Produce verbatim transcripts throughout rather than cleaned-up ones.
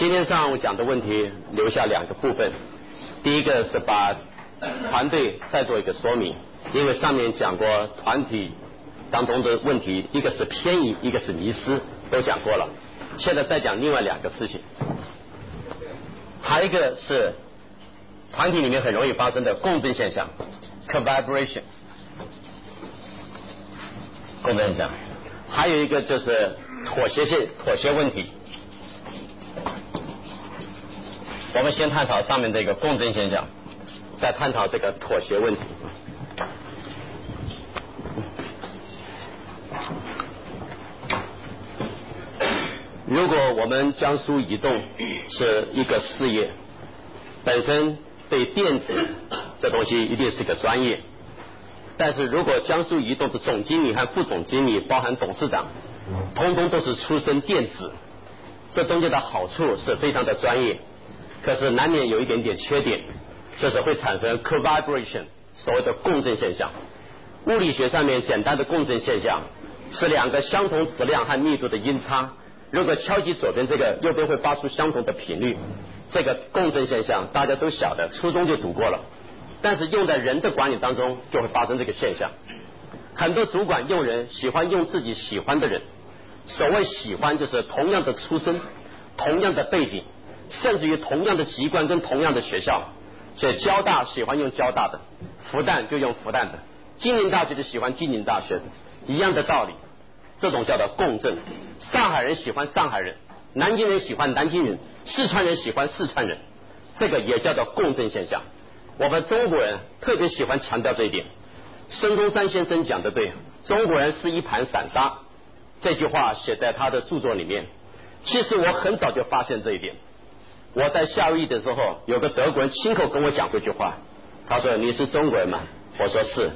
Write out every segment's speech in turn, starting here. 今天上午讲的问题留下两个部分，第一个是把团队再做一个说明，因为上面讲过团体当中的问题，一个是偏移，一个是迷失，都讲过了。现在再讲另外两个事情，还有一个是团体里面很容易发生的共振现象 collaboration 共振现象，还有一个就是妥协性妥协问题。我们先探讨上面这个共振现象，再探讨这个妥协问题。如果我们江苏移动是一个事业，本身对电子这东西一定是个专业，但是如果江苏移动的总经理和副总经理包含董事长通通都是出身电子，这中间的好处是非常的专业，可是难免有一点点缺点，就是会产生 collaboration 所谓的共振现象。物理学上面简单的共振现象是两个相同质量和密度的音差，如果敲击左边这个，右边会发出相同的频率，这个共振现象大家都晓得，初中就读过了，但是用在人的管理当中就会发生这个现象。很多主管用人喜欢用自己喜欢的人，所谓喜欢就是同样的出身，同样的背景，甚至于同样的籍贯跟同样的学校，所以交大喜欢用交大的，复旦就用复旦的，金陵大学就喜欢金陵大学的，一样的道理，这种叫做共振。上海人喜欢上海人，南京人喜欢南京人，四川人喜欢四川人，这个也叫做共振现象。我们中国人特别喜欢强调这一点，孙中山先生讲的对，中国人是一盘散沙，这句话写在他的著作里面。其实我很早就发现这一点，我在夏威夷的时候，有个德国人亲口跟我讲这句话，他说你是中国人吗？我说是，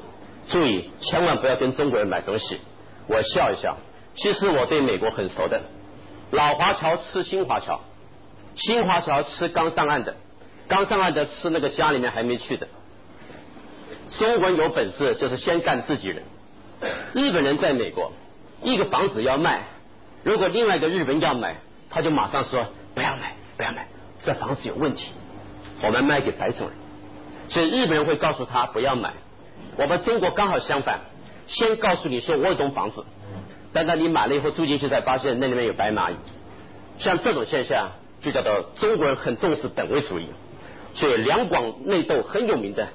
注意千万不要跟中国人买东西。我笑一笑，其实我对美国很熟的，老华侨吃新华侨，新华侨吃刚上岸的，刚上岸的吃那个家里面还没去的。中国人有本事就是先干自己人。日本人在美国一个房子要卖，如果另外一个日本要买，他就马上说不要买不要买，这房子有问题，我们卖给白种人。所以日本人会告诉他不要买。我们中国刚好相反，先告诉你说我有栋房子，但是你买了以后住进去才发现那里面有白蚂蚁。像这种现象就叫做中国人很重视本位主义。所以两广内斗很有名的，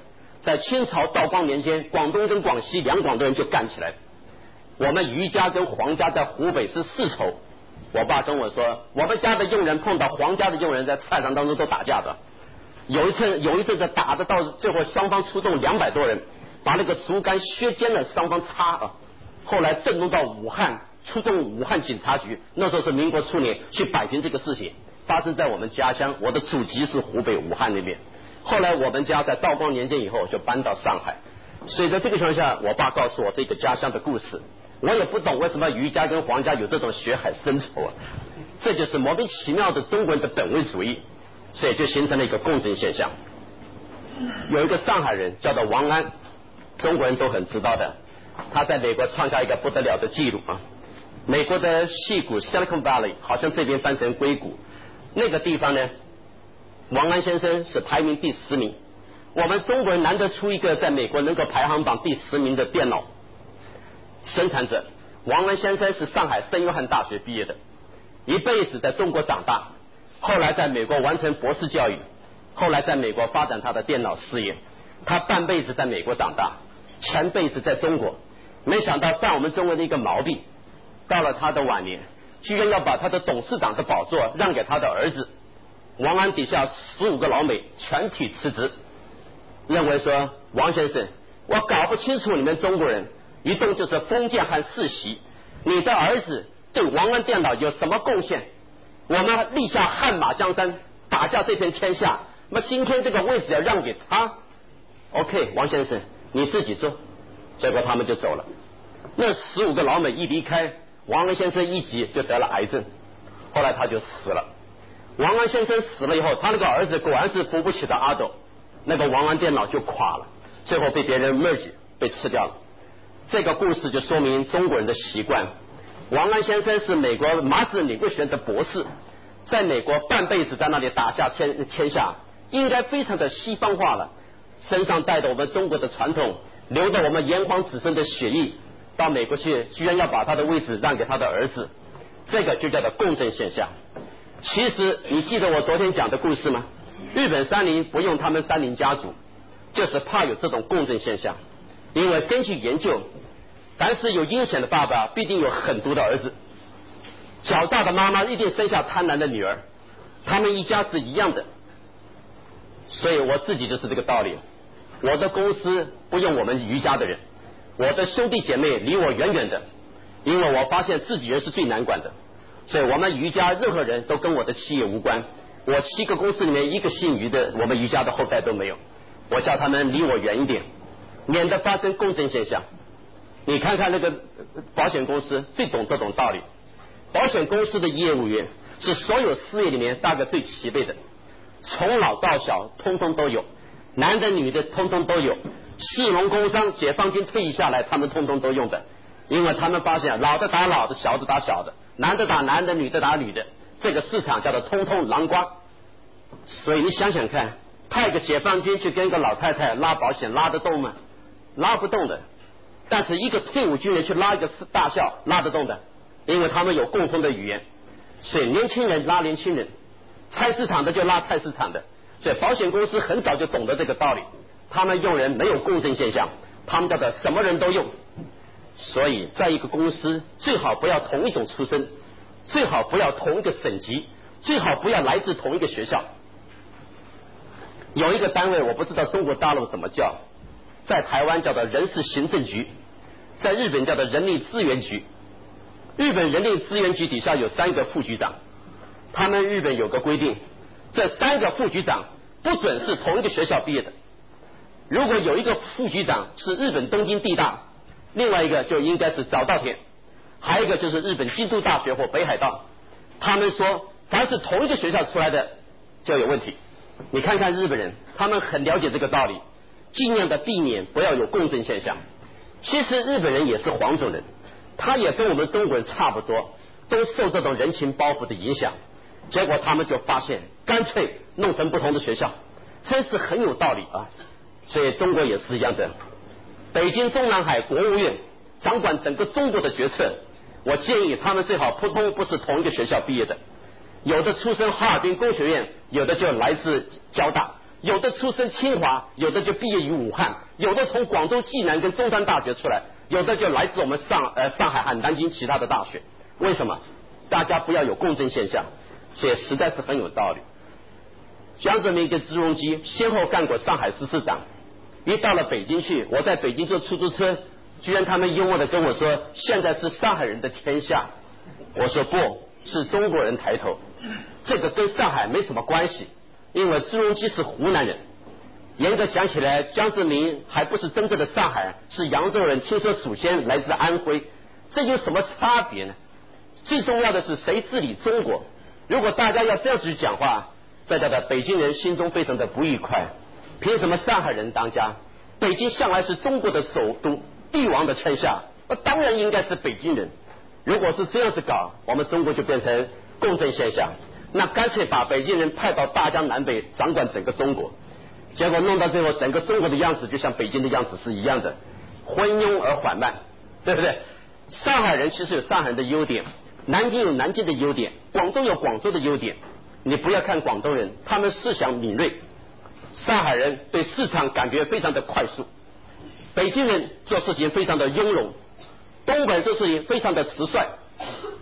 在清朝道光年间，广东跟广西两广的人就干起来了。我们余家跟黄家在湖北是世仇，我爸跟我说我们家的佣人碰到黄家的佣人在菜场当中都打架的，有一次有一阵子打得到最后双方出动两百多人，把那个竹竿削尖了，双方插啊，后来震动到武汉，出动武汉警察局，那时候是民国初年，去摆平这个事情，发生在我们家乡，我的祖籍是湖北武汉那边。后来我们家在道光年间以后就搬到上海，所以在这个情况下，我爸告诉我这个家乡的故事，我也不懂为什么余家跟黄家有这种血海深仇啊，这就是莫名其妙的中国人的本位主义，所以就形成了一个共振现象。有一个上海人叫做王安，中国人都很知道的，他在美国创下一个不得了的记录啊！美国的矽谷 Silicon Valley 好像这边翻成硅谷，那个地方呢，王安先生是排名第十名。我们中国人难得出一个在美国能够排行榜第十名的电脑生产者，王安先生是上海圣约翰大学毕业的，一辈子在中国长大，后来在美国完成博士教育，后来在美国发展他的电脑事业。他半辈子在美国长大，前辈子在中国，没想到占我们中国的一个毛病，到了他的晚年居然要把他的董事长的宝座让给他的儿子。王安底下十五个老美全体辞职，认为说王先生，我搞不清楚你们中国人一动就是封建和世袭，你的儿子对王安电脑有什么贡献？我们立下汗马江山，打下这片天下，那么今天这个位置要让给他。 OK 王先生你自己做。结果他们就走了，那十五个老美一离开，王安先生一急就得了癌症，后来他就死了。王安先生死了以后，他那个儿子果然是扶不起的阿斗，那个王安电脑就垮了，最后被别人 merge 被吃掉了。这个故事就说明中国人的习惯。王安先生是美国麻省理工学院的博士，在美国半辈子在那里打下天天下，应该非常的西方化了，身上带着我们中国的传统，流着我们炎黄子孙的血液，到美国去居然要把他的位置让给他的儿子，这个就叫做共振现象。其实你记得我昨天讲的故事吗？日本三菱不用他们三菱家族，就是怕有这种共振现象。因为根据研究，凡是有阴险的爸爸必定有狠毒的儿子，狡诈的妈妈一定生下贪婪的女儿，他们一家是一样的。所以我自己就是这个道理，我的公司不用我们余家的人，我的兄弟姐妹离我远远的，因为我发现自己人是最难管的。所以我们余家任何人都跟我的企业无关，我七个公司里面一个姓余的我们余家的后代都没有，我叫他们离我远一点，免得发生共振现象。你看看那个保险公司最懂这种道理，保险公司的业务员是所有事业里面大概最齐备的，从老到小通通都有，男的女的通通都有，士农工商解放军退役下来他们通通都用的。因为他们发现老的打老的，小的打小的，男的打男的，女的打女的，这个市场叫做通通狼瓜。所以你想想看，派个解放军去跟个老太太拉保险拉得动吗？拉不动的。但是一个退伍军人去拉一个大校拉得动的，因为他们有共同的语言。所以年轻人拉年轻人，菜市场的就拉菜市场的。所以保险公司很早就懂得这个道理，他们用人没有共振现象，他们叫做什么人都用。所以在一个公司最好不要同一种出身，最好不要同一个省级，最好不要来自同一个学校。有一个单位我不知道中国大陆怎么叫，在台湾叫做人事行政局，在日本叫做人力资源局。日本人力资源局底下有三个副局长，他们日本有个规定，这三个副局长不准是同一个学校毕业的。如果有一个副局长是日本东京地大，另外一个就应该是早稻田，还有一个就是日本京都大学或北海道。他们说凡是同一个学校出来的就有问题。你看看日本人，他们很了解这个道理，尽量的避免不要有共振现象。其实日本人也是黄种人，他也跟我们中国人差不多，都受这种人情包袱的影响，结果他们就发现干脆弄成不同的学校，真是很有道理啊。所以中国也是一样的，北京中南海国务院掌管整个中国的决策，我建议他们最好普通不是同一个学校毕业的，有的出身哈尔滨工学院，有的就来自交大，有的出身清华，有的就毕业于武汉，有的从广州暨南跟中山大学出来，有的就来自我们上呃上海和南京其他的大学。为什么？大家不要有共振现象。所以实在是很有道理。江泽民跟朱镕基先后干过上海市市长，一到了北京去，我在北京坐出租车，居然他们幽默的跟我说现在是上海人的天下，我说不是，中国人抬头，这个跟上海没什么关系。因为朱镕基是湖南人，严格讲起来江泽民还不是真正的上海，是扬州人，听说祖先来自安徽，这有什么差别呢？最重要的是谁治理中国。如果大家要这样子讲话，在大家北京人心中非常的不愉快。凭什么上海人当家？北京向来是中国的首都，帝王的天下，那当然应该是北京人。如果是这样子搞，我们中国就变成共振现象。那干脆把北京人派到大江南北掌管整个中国，结果弄到最后整个中国的样子就像北京的样子是一样的，昏庸而缓慢，对不对？上海人其实有上海人的优点，南京有南京的优点，广州有广州的优点。你不要看广东人，他们思想敏锐，上海人对市场感觉非常的快速，北京人做事情非常的雍容，东北人做事情非常的直率，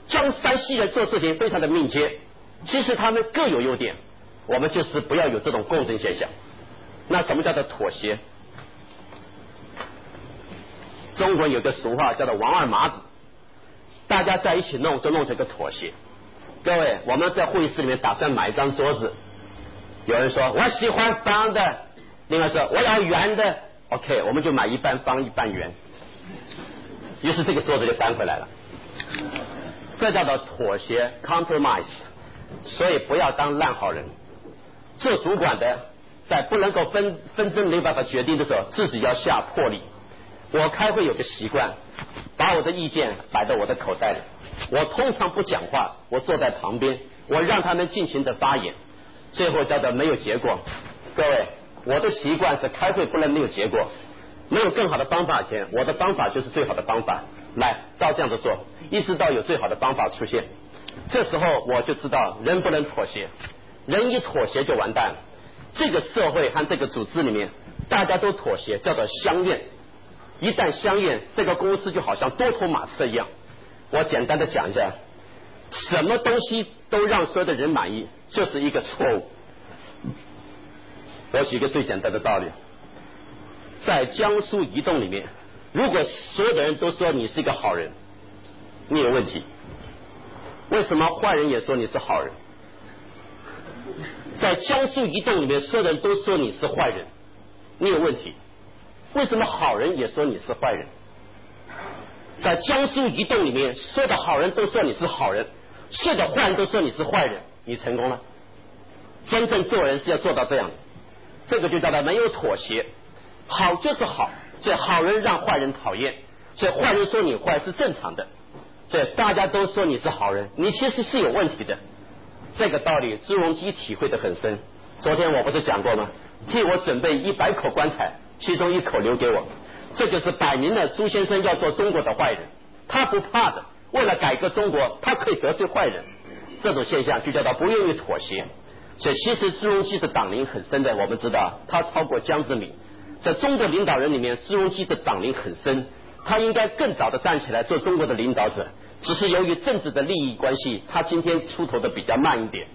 江山西人做事情非常的敏捷。其实他们各有优点，我们就是不要有这种共振现象。那什么叫做妥协？中国有个俗话叫做王二麻子，大家在一起弄就弄成个妥协。各位，我们在会议室里面打算买一张桌子，有人说我喜欢方的，另外说我要圆的， OK 我们就买一半方一半圆，于是这个桌子就翻回来了。这叫做妥协 compromise。所以不要当烂好人，做主管的在不能够纷纷争没办法决定的时候，自己要下魄力。我开会有个习惯，把我的意见摆到我的口袋里，我通常不讲话，我坐在旁边，我让他们尽情的发言，最后叫做没有结果。各位，我的习惯是开会不能没有结果，没有更好的方法前，我的方法就是最好的方法，来照这样子做，一直到有最好的方法出现。这时候我就知道人不能妥协，人一妥协就完蛋了。这个社会和这个组织里面大家都妥协，叫做相怨。一旦相怨，这个公司就好像多头马车一样。我简单的讲一下，什么东西都让所有的人满意，就是一个错误。我举一个最简单的道理，在江苏移动里面，如果所有的人都说你是一个好人，你有问题。为什么坏人也说你是好人？在江苏移动里面，所有人都说你是坏人，你有问题。为什么好人也说你是坏人？在江苏移动里面，说的好人都说你是好人，说的坏人都说你是坏人，你成功了。真正做人是要做到这样的，这个就叫做没有妥协。好就是好，所以好人让坏人讨厌，所以坏人说你坏是正常的，所以大家都说你是好人，你其实是有问题的。这个道理朱镕基体会得很深。昨天我不是讲过吗？替我准备一百口棺材，其中一口留给我。这就是摆明了朱先生要做中国的坏人，他不怕的，为了改革中国他可以得罪坏人。这种现象就叫做不愿意妥协。所以其实朱镕基的党龄很深的，我们知道他超过江泽民。在中国领导人里面，朱镕基的党龄很深，他应该更早的站起来做中国的领导者，只是由于政治的利益关系，他今天出头的比较慢一点。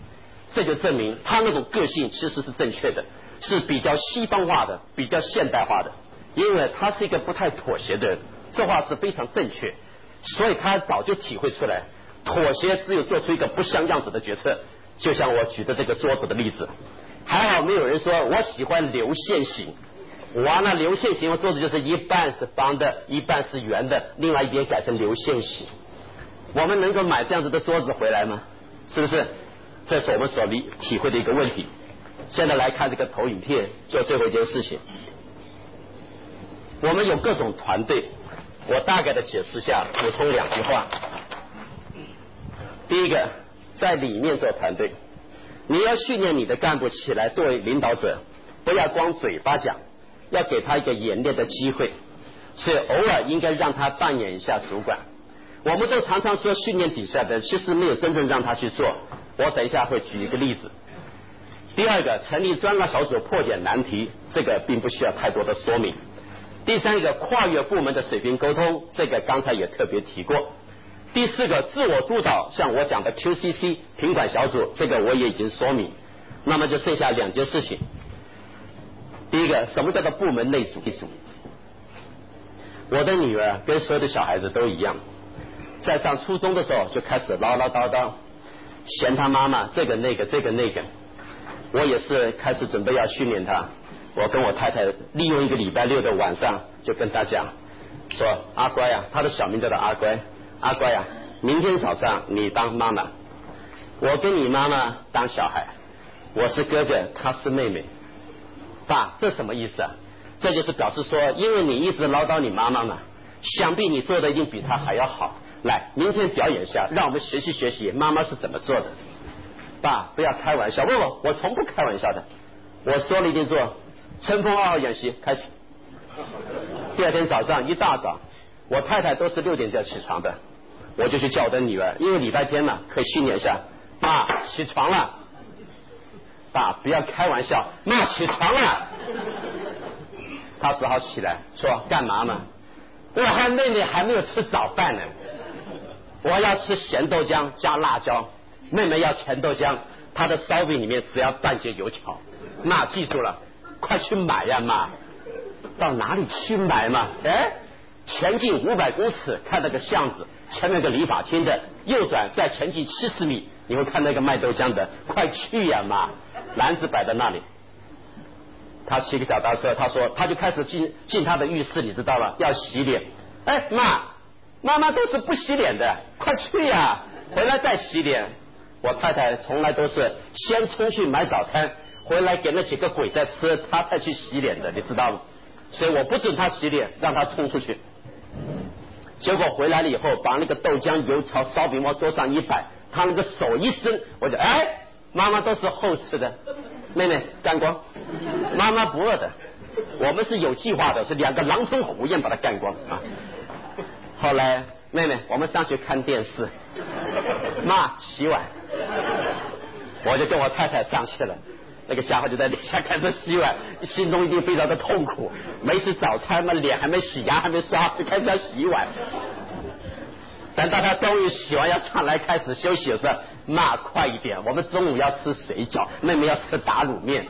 这就证明他那种个性其实是正确的，是比较西方化的，比较现代化的，因为他是一个不太妥协的人，这话是非常正确。所以他早就体会出来，妥协只有做出一个不像样子的决策。就像我举的这个桌子的例子，还好没有人说我喜欢流线型，完了流线型我桌子就是一半是方的，一半是圆的，另外一边改成流线型。我们能够买这样子的桌子回来吗？是不是？这是我们所理体会的一个问题。现在来看这个投影片，做最后一件事情。我们有各种团队，我大概的解释下，补充两句话。第一个，在里面做团队，你要训练你的干部起来作为领导者，不要光嘴巴讲，要给他一个演练的机会。所以偶尔应该让他扮演一下主管。我们都常常说训练底下的，其实没有真正让他去做。我等一下会举一个例子。第二个，成立专案小组破解难题，这个并不需要太多的说明。第三个，跨越部门的水平沟通，这个刚才也特别提过。第四个，自我督导，像我讲的 Q C C 品管小组，这个我也已经说明。那么就剩下两件事情。第一个，什么叫做部门内组？我的女儿跟所有的小孩子都一样，在上初中的时候就开始唠唠叨叨，嫌她妈妈这个那个这个那个。我也是开始准备要训练她。我跟我太太利用一个礼拜六的晚上，就跟她讲说：“阿乖啊，她的小名叫做阿乖，阿乖啊，明天早上你当妈妈，我跟你妈妈当小孩，我是哥哥，她是妹妹。”爸，这什么意思啊？这就是表示说，因为你一直唠叨你妈妈嘛，想必你做的一定比她还要好。来，明天表演一下，让我们学习学习妈妈是怎么做的。爸，不要开玩笑，问我，我从不开玩笑的。我说了一定做。春风二号演习开始。第二天早上一大早，我太太都是六点就要起床的，我就去叫我的女儿，因为礼拜天嘛，可以训练一下。爸，起床了。爸，不要开玩笑，妈起床了。他只好起来说：“干嘛嘛？我和妹妹还没有吃早饭呢。我要吃咸豆浆加辣椒，妹妹要甜豆浆，她的烧饼里面只要半截油条。妈记住了，快去买呀妈！到哪里去买嘛？哎，前进五百公尺，看那个巷子，前面有个理发厅的，右转再前进七十米。”你会看那个卖豆浆的，快去呀妈！篮子摆在那里，他骑个脚踏车，他说他就开始进进他的浴室，你知道吧？要洗脸。哎妈，妈妈都是不洗脸的，快去呀，回来再洗脸。我太太从来都是先出去买早餐，回来给那几个鬼在吃，她才去洗脸的，你知道吗？所以我不准她洗脸，让她冲出去。结果回来了以后，把那个豆浆、油条、烧饼往桌上一摆。他们的手一伸，我就哎，妈妈都是后吃的，妹妹干光，妈妈不饿的，我们是有计划的，是两个狼吞虎咽把它干光啊。后来妹妹，我们上去看电视，妈洗碗，我就跟我太太上去了。那个家伙就在底下看着洗碗，心中一定非常的痛苦，没吃早餐嘛，脸还没洗，牙还没刷，就开始要洗碗。等到他终于洗完要上来开始休息的时候，妈快一点，我们中午要吃水饺，妹妹要吃打卤面，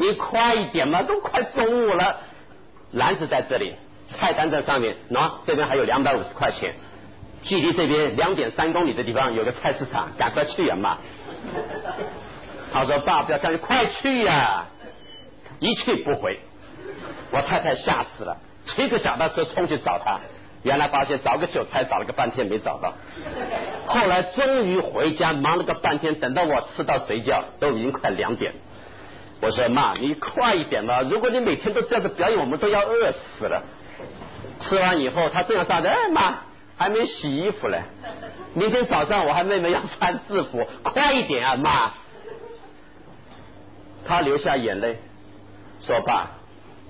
你快一点嘛，都快中午了。篮子在这里，菜单在上面，喏，这边还有两百五十块钱，距离这边两点三公里的地方有个菜市场，赶快去呀妈。他说爸不要上去，快去呀、啊！一去不回，我太太吓死了，骑个脚踏车冲去找他，原来发现找个韭菜找了个半天没找到，后来终于回家忙了个半天，等到我吃到水饺都已经快两点。我说妈你快一点嘛，如果你每天都这样子表演，我们都要饿死了。吃完以后他这样说的，哎妈还没洗衣服嘞，明天早上我还妹妹要穿制服，快一点啊妈。他流下眼泪说爸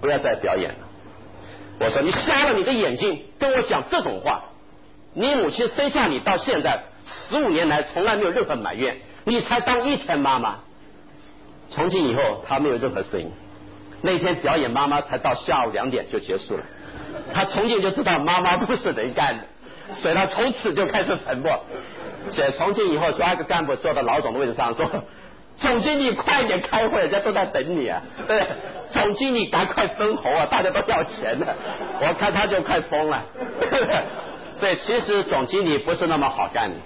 不要再表演了。我说你瞎了你的眼睛，跟我讲这种话，你母亲生下你到现在十五年来从来没有任何埋怨，你才当一天妈妈。从今以后他没有任何声音，那天表演妈妈才到下午两点就结束了，他从今就知道妈妈不是人干的，所以他从此就开始沉默。所以从今以后抓一个干部坐到老总的位置上说，总经理快点开会，人家都在等你啊！对，总经理赶快分红啊，大家都要钱的、啊。我看他就快疯了。对，其实总经理不是那么好干的，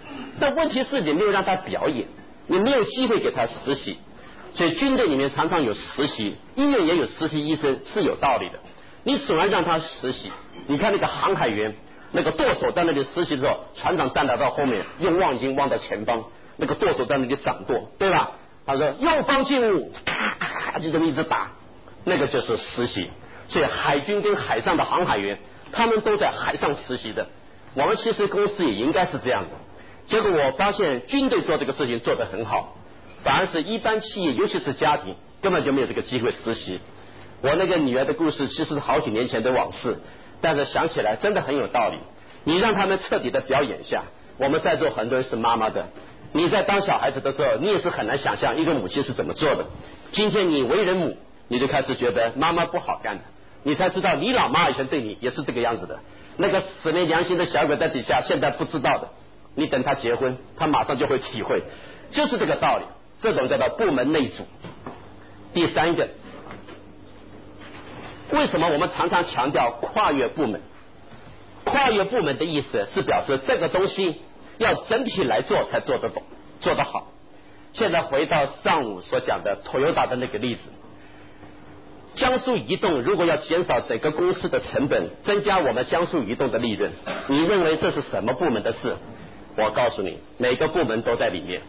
但问题是你没有让他表演，你没有机会给他实习。所以军队里面常常有实习，医院也有实习医生，是有道理的。你总要让他实习。你看那个航海员，那个舵手在那里实习的时候，船长站到到后面，用望远镜望到前方，那个舵手在那里掌舵，对吧？他说右方进入，咔咔就这么一直打，那个就是实习。所以海军跟海上的航海员，他们都在海上实习的。我们其实公司也应该是这样的。结果我发现军队做这个事情做得很好，反而是一般企业尤其是家庭根本就没有这个机会实习。我那个女儿的故事其实是好几年前的往事，但是想起来真的很有道理。你让他们彻底的表演一下，我们在座很多人是妈妈的，你在当小孩子的时候，你也是很难想象一个母亲是怎么做的。今天你为人母，你就开始觉得妈妈不好干的，你才知道你老妈以前对你也是这个样子的。那个死没良心的小鬼在底下，现在不知道的，你等他结婚，他马上就会体会，就是这个道理。这种叫做部门内主。第三个，为什么我们常常强调跨越部门？跨越部门的意思是表示这个东西要整体来做才做得懂做得好。现在回到上午所讲的 Toyota 的那个例子，江苏移动如果要减少整个公司的成本，增加我们江苏移动的利润，你认为这是什么部门的事？我告诉你，每个部门都在里面。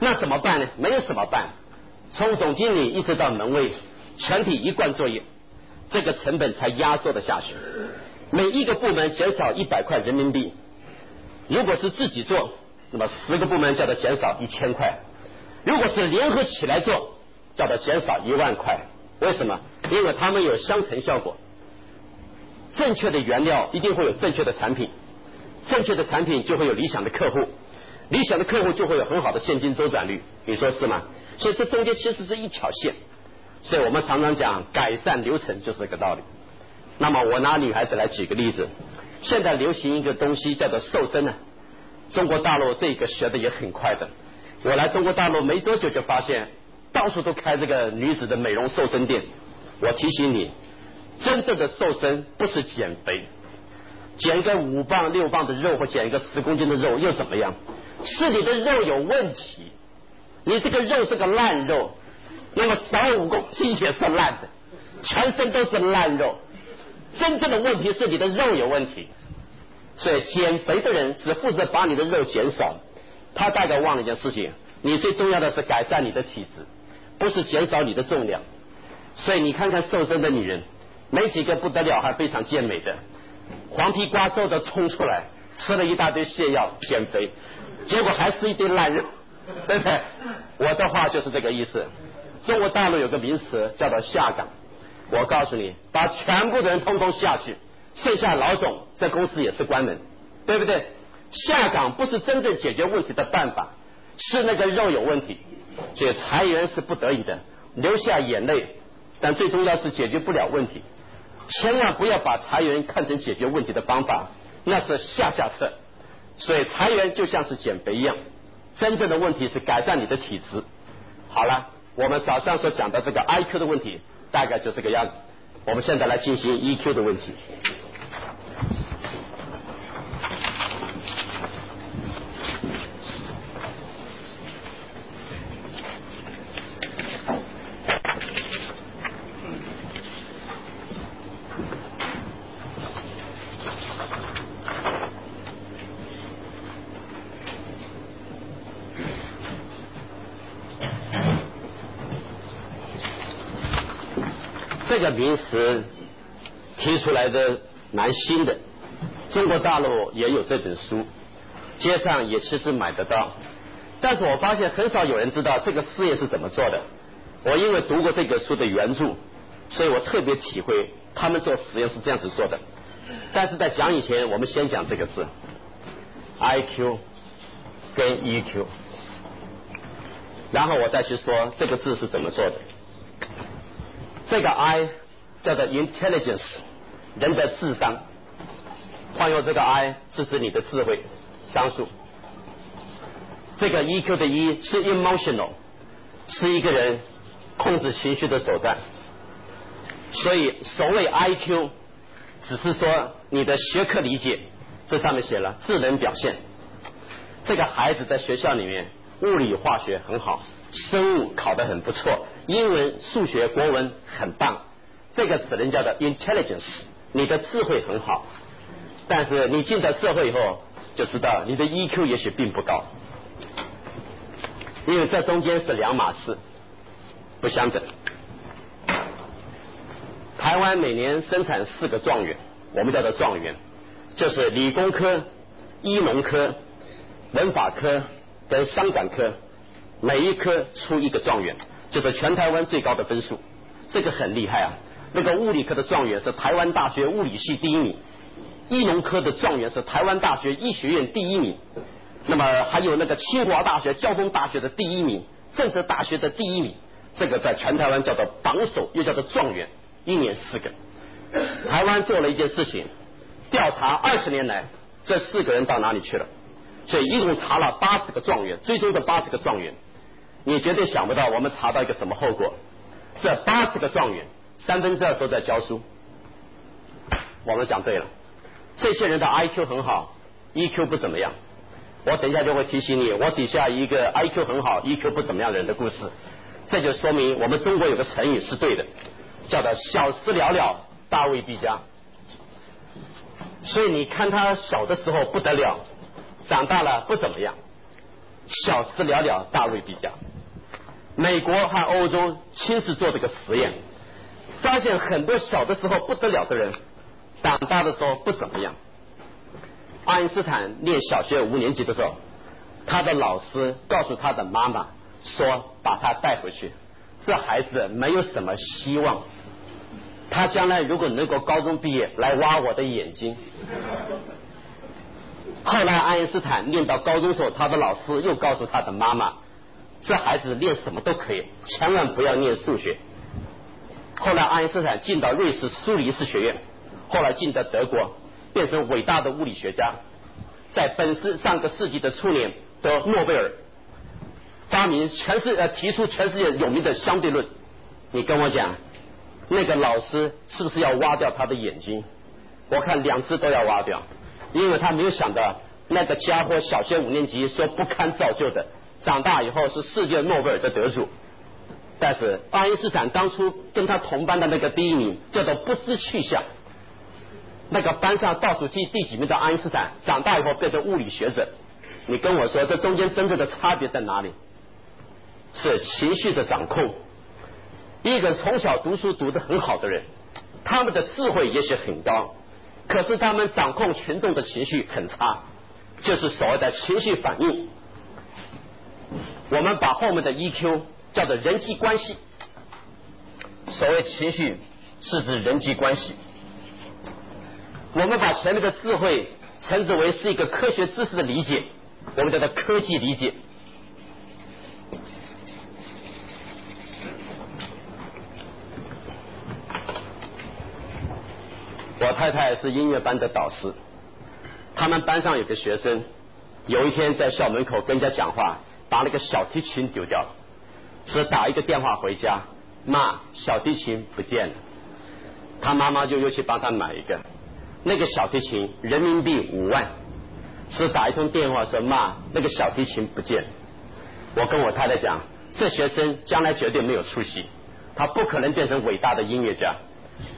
那怎么办呢？没有什么办，从总经理一直到门卫，全体一贯作业，这个成本才压缩的下去。每一个部门减少一百块人民币，如果是自己做，那么十个部门叫做减少一千块；如果是联合起来做，叫做减少一万块。为什么？因为他们有相乘效果。正确的原料一定会有正确的产品，正确的产品就会有理想的客户，理想的客户就会有很好的现金周转率，你说是吗？所以这中间其实是一条线。所以我们常常讲改善流程就是这个道理。那么我拿女孩子来举个例子，现在流行一个东西叫做瘦身啊，中国大陆这个学的也很快的。我来中国大陆没多久就发现到处都开这个女子的美容瘦身店。我提醒你，真正的瘦身不是减肥，减个五磅六磅的肉或减一个十公斤的肉又怎么样？是你的肉有问题，你这个肉是个烂肉，那么少五公斤也是烂的，全身都是烂肉。真正的问题是你的肉有问题。所以减肥的人只负责把你的肉减少，他大概忘了一件事情，你最重要的是改善你的体质，不是减少你的重量。所以你看看瘦身的女人，没几个不得了还非常健美的，黄皮瓜皱的冲出来，吃了一大堆泻药减肥，结果还是一堆烂人，对不对？我的话就是这个意思。中国大陆有个名词叫做下岗，我告诉你，把全部的人通通下去，剩下老总这公司也是关门，对不对？下岗不是真正解决问题的办法，是那个肉有问题，所以裁员是不得已的，流下眼泪，但最重要是解决不了问题。千万不要把裁员看成解决问题的方法，那是下下策。所以裁员就像是减肥一样，真正的问题是改善你的体质。好了，我们早上所讲的这个 I Q 的问题大概就这个样子，我们现在来进行 E Q 的问题。这个名词提出来的蛮新的，中国大陆也有这本书，街上也其实买得到，但是我发现很少有人知道这个事业是怎么做的。我因为读过这个书的原著，所以我特别体会他们做实验是这样子做的。但是在讲以前，我们先讲这个字 I Q 跟 E Q， 然后我再去说这个字是怎么做的。这个 I 叫做 intelligence， 人的智商，换用这个 I 是指你的智慧商数。这个 E Q 的 E 是 emotional， 是一个人控制情绪的手段。所以所谓 I Q 只是说你的学科理解，这上面写了智能表现。这个孩子在学校里面物理化学很好，生物考得很不错，英文数学国文很棒，这个只能叫做 intelligence， 你的智慧很好。但是你进到社会以后就知道你的 E Q 也许并不高，因为这中间是两码事，不相等。台湾每年生产四个状元，我们叫做状元，就是理工科、医农科、文法科跟商管科，每一科出一个状元，就是全台湾最高的分数。这个很厉害啊！那个物理科的状元是台湾大学物理系第一名，医农科的状元是台湾大学医学院第一名，那么还有那个清华大学、交通大学的第一名，政治大学的第一名，这个在全台湾叫做榜首，又叫做状元，一年四个。台湾做了一件事情，调查二十年来这四个人到哪里去了，所以一共查了八十个状元，最终的八十个状元。你绝对想不到我们查到一个什么后果，这八十个状元三分之二都在教书。我们讲对了，这些人的 I Q 很好， E Q 不怎么样。我等一下就会提醒你，我底下一个 I Q 很好 E Q 不怎么样的人的故事。这就说明我们中国有个成语是对的，叫做小时了了，大未必佳。所以你看他小的时候不得了，长大了不怎么样，小时了了，大未必佳。美国和欧洲亲自做这个实验，发现很多小的时候不得了的人，长大的时候不怎么样。爱因斯坦念小学五年级的时候，他的老师告诉他的妈妈说，把他带回去，这孩子没有什么希望，他将来如果能够高中毕业来挖我的眼睛。后来爱因斯坦念到高中时候，他的老师又告诉他的妈妈，这孩子念什么都可以，千万不要念数学。后来爱因斯坦进到瑞士苏黎世学院，后来进到德国，变成伟大的物理学家，在本世上个世纪的初年得诺贝尔，发明全世呃提出全世界有名的相对论。你跟我讲，那个老师是不是要挖掉他的眼睛？我看两只都要挖掉，因为他没有想到那个家伙小学五年级说不堪造就的，长大以后是世界诺贝尔的得主。但是爱因斯坦当初跟他同班的那个第一名叫做不知去向，那个班上倒数第第几名的爱因斯坦，长大以后变成物理学者。你跟我说这中间真正的差别在哪里？是情绪的掌控。一个从小读书读得很好的人，他们的智慧也许很高，可是他们掌控群众的情绪很差，就是所谓的情绪反应我们把后面的 E Q 叫做人际关系。所谓情绪是指人际关系，我们把前面的智慧称之为是一个科学知识的理解，我们叫做科技理解。我太太是音乐班的导师，他们班上有个学生有一天在校门口跟人家讲话，把那个小提琴丢掉了，只打一个电话回家，妈，小提琴不见了。他妈妈就又去帮他买一个，那个小提琴人民币五万，只打一通电话说，妈，那个小提琴不见了。我跟我太太讲，这学生将来绝对没有出息，他不可能变成伟大的音乐家，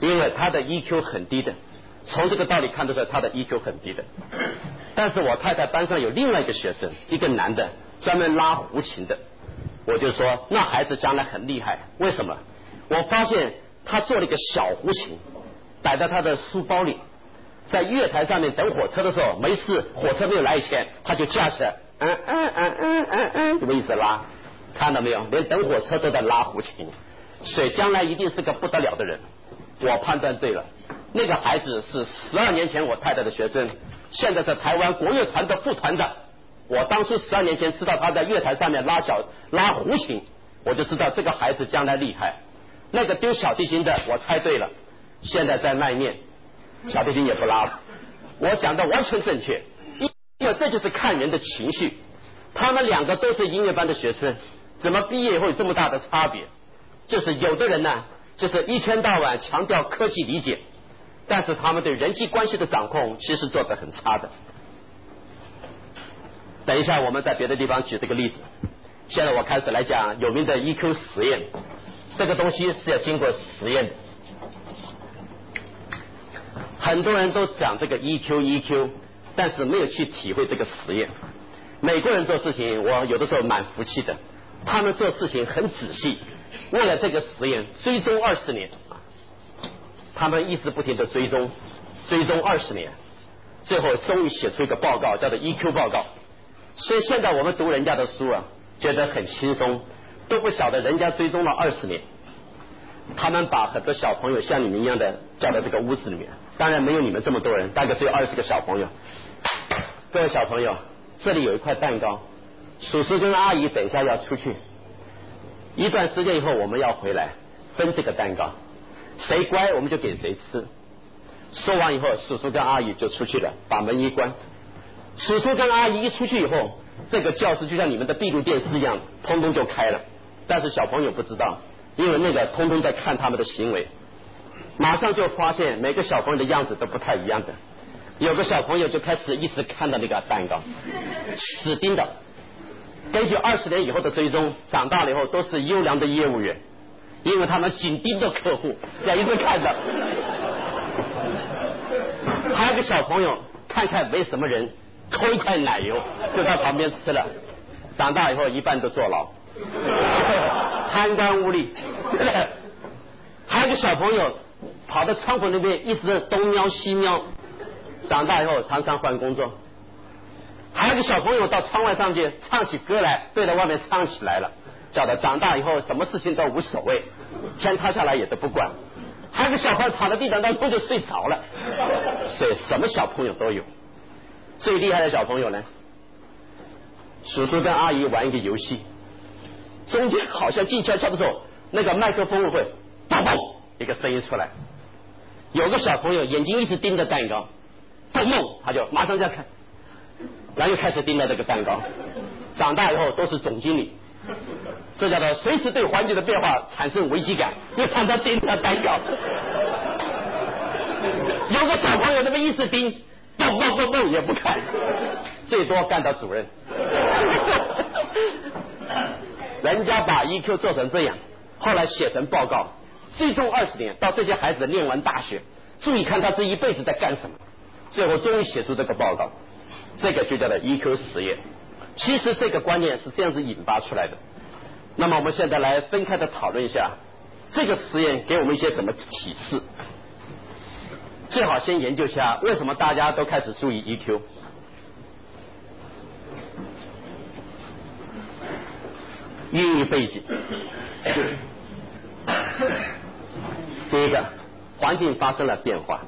因为他的 E Q 很低的。从这个道理看得出来，他的 E Q 很低的。但是我太太班上有另外一个学生，一个男的，专门拉胡琴的。我就说那孩子将来很厉害，为什么？我发现他做了一个小胡琴，摆在他的书包里，在月台上面等火车的时候，没事，火车没有来以前，他就架起来，嗯嗯嗯嗯嗯嗯，怎么一直拉？看到没有？连等火车都在拉胡琴，所以将来一定是个不得了的人。我判断对了，那个孩子是十二年前我太太的学生，现在是台湾国乐团的副团长。我当初十二年前知道他在乐坛上面拉小拉胡琴，我就知道这个孩子将来厉害。那个丢小提琴的，我猜对了，现在在卖面，小提琴也不拉了。我讲的完全正确，因为这就是看人的情绪。他们两个都是音乐班的学生，怎么毕业会有这么大的差别？就是有的人呢，就是一天到晚强调科技理解，但是他们对人际关系的掌控其实做得很差的。等一下我们在别的地方举这个例子。现在我开始来讲有名的 E Q 实验，这个东西是要经过实验的。很多人都讲这个 E Q E Q， 但是没有去体会这个实验。美国人做事情我有的时候蛮服气的，他们做事情很仔细，为了这个实验追踪二十年，他们一直不停的追踪追踪二十年，最后终于写出一个报告叫做 E Q 报告。所以现在我们读人家的书啊，觉得很轻松，都不晓得人家追踪了二十年。他们把很多小朋友像你们一样的叫到这个屋子里面，当然没有你们这么多人，大概只有二十个小朋友。各位小朋友，这里有一块蛋糕，叔叔跟阿姨等一下要出去，一段时间以后我们要回来分这个蛋糕，谁乖我们就给谁吃。说完以后，叔叔跟阿姨就出去了，把门一关。叔叔跟阿姨一出去以后，这个教室就像你们的闭路电视一样，通通就开了。但是小朋友不知道，因为那个通通在看他们的行为，马上就发现每个小朋友的样子都不太一样的。有个小朋友就开始一直看到那个蛋糕，死盯着。根据二十年以后的追踪，长大了以后都是优良的业务员，因为他们紧盯着客户，在一直看着。还有个小朋友看看没什么人，抠一块奶油就在旁边吃了，长大以后一半都坐牢，贪官污吏。还有个小朋友跑到窗户那边一直东瞄西瞄，长大以后常常换工作。还有个小朋友到窗外上去唱起歌来，对着外面唱起来了，叫他长大以后什么事情都无所谓，天塌下来也都不管。还有个小朋友躺在地上当中就睡着了。所以什么小朋友都有。最厉害的小朋友呢，叔叔跟阿姨玩一个游戏，中间好像进圈圈的时候，那个麦克风会砰砰一个声音出来，有个小朋友眼睛一直盯着蛋糕，砰砰他就马上这样看，然后又开始盯着这个蛋糕。长大以后都是总经理，这叫做随时对环境的变化产生危机感，又常常盯着蛋糕。有个小朋友那么一直盯，蹦蹦蹦蹦也不看，最多干到主任。人家把 E Q 做成这样，后来写成报告，追踪二十年，到这些孩子念完大学，注意看他这一辈子在干什么，最后终于写出这个报告，这个就叫做 E Q 实验。其实这个观念是这样子引发出来的。那么我们现在来分开的讨论一下这个实验给我们一些什么启示。最好先研究一下为什么大家都开始注意 E Q。英语背景。第一个，环境发生了变化。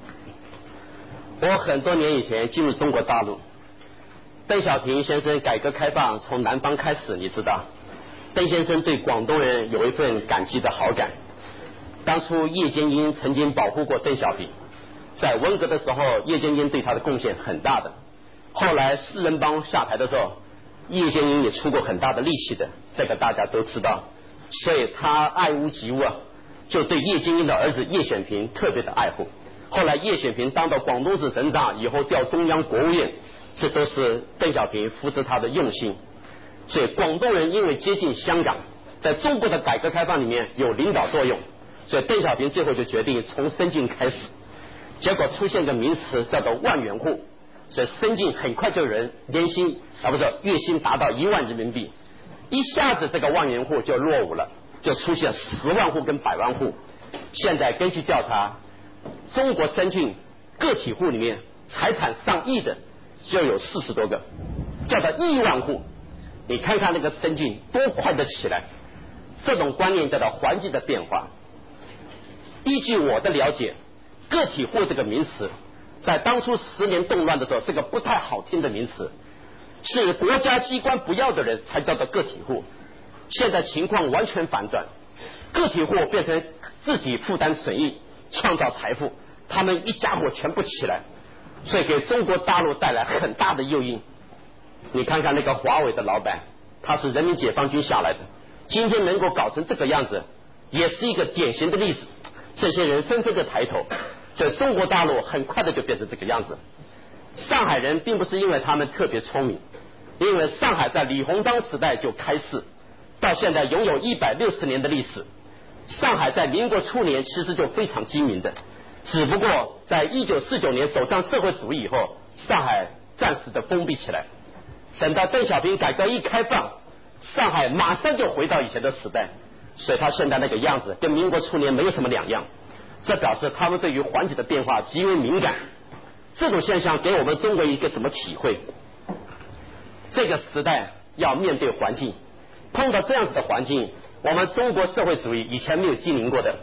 我很多年以前进入中国大陆，邓小平先生改革开放从南方开始，你知道，邓先生对广东人有一份感激的好感。当初叶剑英曾经保护过邓小平，在文革的时候，叶剑英对他的贡献很大的。后来四人帮下台的时候，叶剑英也出过很大的力气的，这个大家都知道。所以他爱屋及乌啊，就对叶剑英的儿子叶选平特别的爱护。后来叶选平当到广东省省长以后，调中央国务院，这都是邓小平扶持他的用心。所以广东人因为接近香港，在中国的改革开放里面有领导作用，所以邓小平最后就决定从深圳开始。结果出现个名词叫做万元户，所以深圳很快就有人年薪啊不是月薪达到一万人民币，一下子这个万元户就落伍了，就出现十万户跟百万户。现在根据调查，中国深圳个体户里面财产上亿的就有四十多个，叫做亿万户。你看看那个深圳多快得起来！这种观念叫做环境的变化。依据我的了解，个体户这个名词在当初十年动乱的时候是个不太好听的名词，是国家机关不要的人才叫做个体户。现在情况完全反转，个体户变成自己负担损益，创造财富，他们一家伙全部起来，所以给中国大陆带来很大的诱因。你看看那个华为的老板，他是人民解放军下来的，今天能够搞成这个样子，也是一个典型的例子。这些人纷纷的抬头，所以中国大陆很快的就变成这个样子。上海人并不是因为他们特别聪明，因为上海在李鸿章时代就开市，到现在拥有一百六十年的历史。上海在民国初年其实就非常精明的，只不过在一九四九年走上社会主义以后，上海暂时的封闭起来。等到邓小平改革一开放，上海马上就回到以前的时代，所以他现在那个样子跟民国初年没有什么两样。这表示他们对于环境的变化极为敏感。这种现象给我们中国一个什么体会？这个时代要面对环境，碰到这样子的环境，我们中国社会主义以前没有经历过的，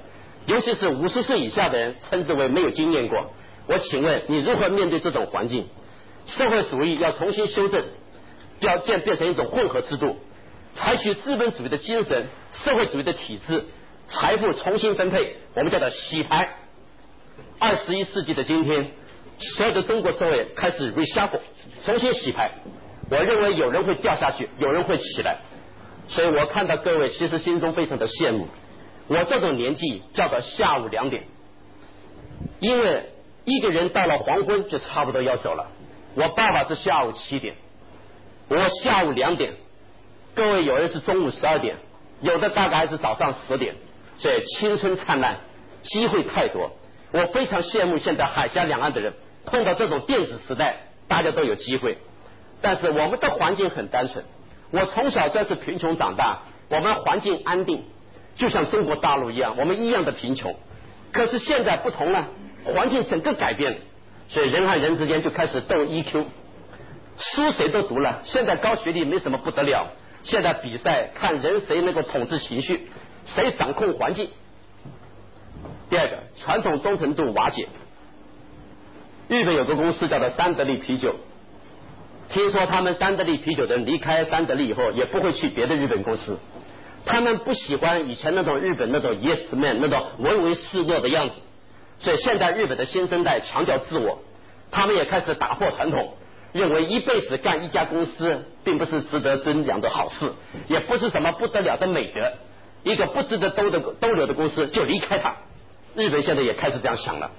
尤其是五十岁以下的人称之为没有经验过。我请问你如何面对这种环境？社会主义要重新修正，要变变成一种混合制度，采取资本主义的精神，社会主义的体制，财富重新分配，我们叫做洗牌。二十一世纪的今天，所有的中国社会开始 reshuffle， 重新洗牌。我认为有人会掉下去，有人会起来，所以我看到各位其实心中非常的羡慕。我这种年纪叫做下午两点，因为一个人到了黄昏就差不多要走了。我爸爸是下午七点，我下午两点，各位有人是中午十二点，有的大概还是早上十点。所以青春灿烂，机会太多，我非常羡慕现在海峡两岸的人碰到这种电子时代，大家都有机会。但是我们的环境很单纯，我从小算是贫穷长大，我们环境安定，就像中国大陆一样，我们一样的贫穷。可是现在不同了，环境整个改变了，所以人和人之间就开始斗 E Q， 书谁都读了，现在高学历没什么不得了，现在比赛看人谁能够统治情绪，谁掌控环境。第二个，传统忠诚度瓦解。日本有个公司叫做三得利啤酒，听说他们三得利啤酒的人离开三得利以后也不会去别的日本公司，他们不喜欢以前那种日本那种 yes man 那种唯唯示弱的样子。所以现在日本的新生代强调自我，他们也开始打破传统，认为一辈子干一家公司并不是值得尊仰的好事，也不是什么不得了的美德，一个不值得兜的兜留的公司就离开它。日本现在也开始这样想了，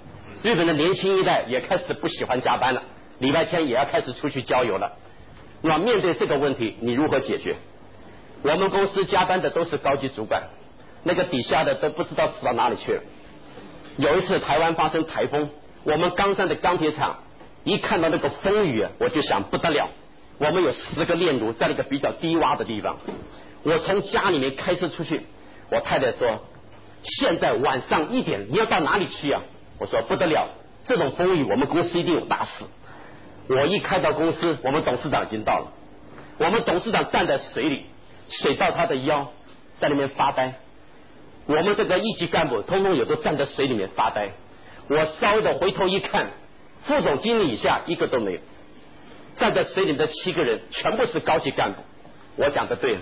日本的年轻一代也开始不喜欢加班了，礼拜天也要开始出去郊游了。那面对这个问题，你如何解决？我们公司加班的都是高级主管，那个底下的都不知道死到哪里去了。有一次台湾发生台风，我们冈山的钢铁厂一看到那个风雨，我就想不得了，我们有十个炼炉在那个比较低洼的地方，我从家里面开车出去，我太太说现在晚上一点你要到哪里去啊？我说不得了，这种风雨我们公司一定有大事。我一开到公司，我们董事长已经到了，我们董事长站在水里，水到他的腰，在那边发呆。我们这个一级干部通通也都站在水里面发呆。我稍的回头一看，副总经理以下一个都没有，站在水里面的七个人全部是高级干部。我讲的对，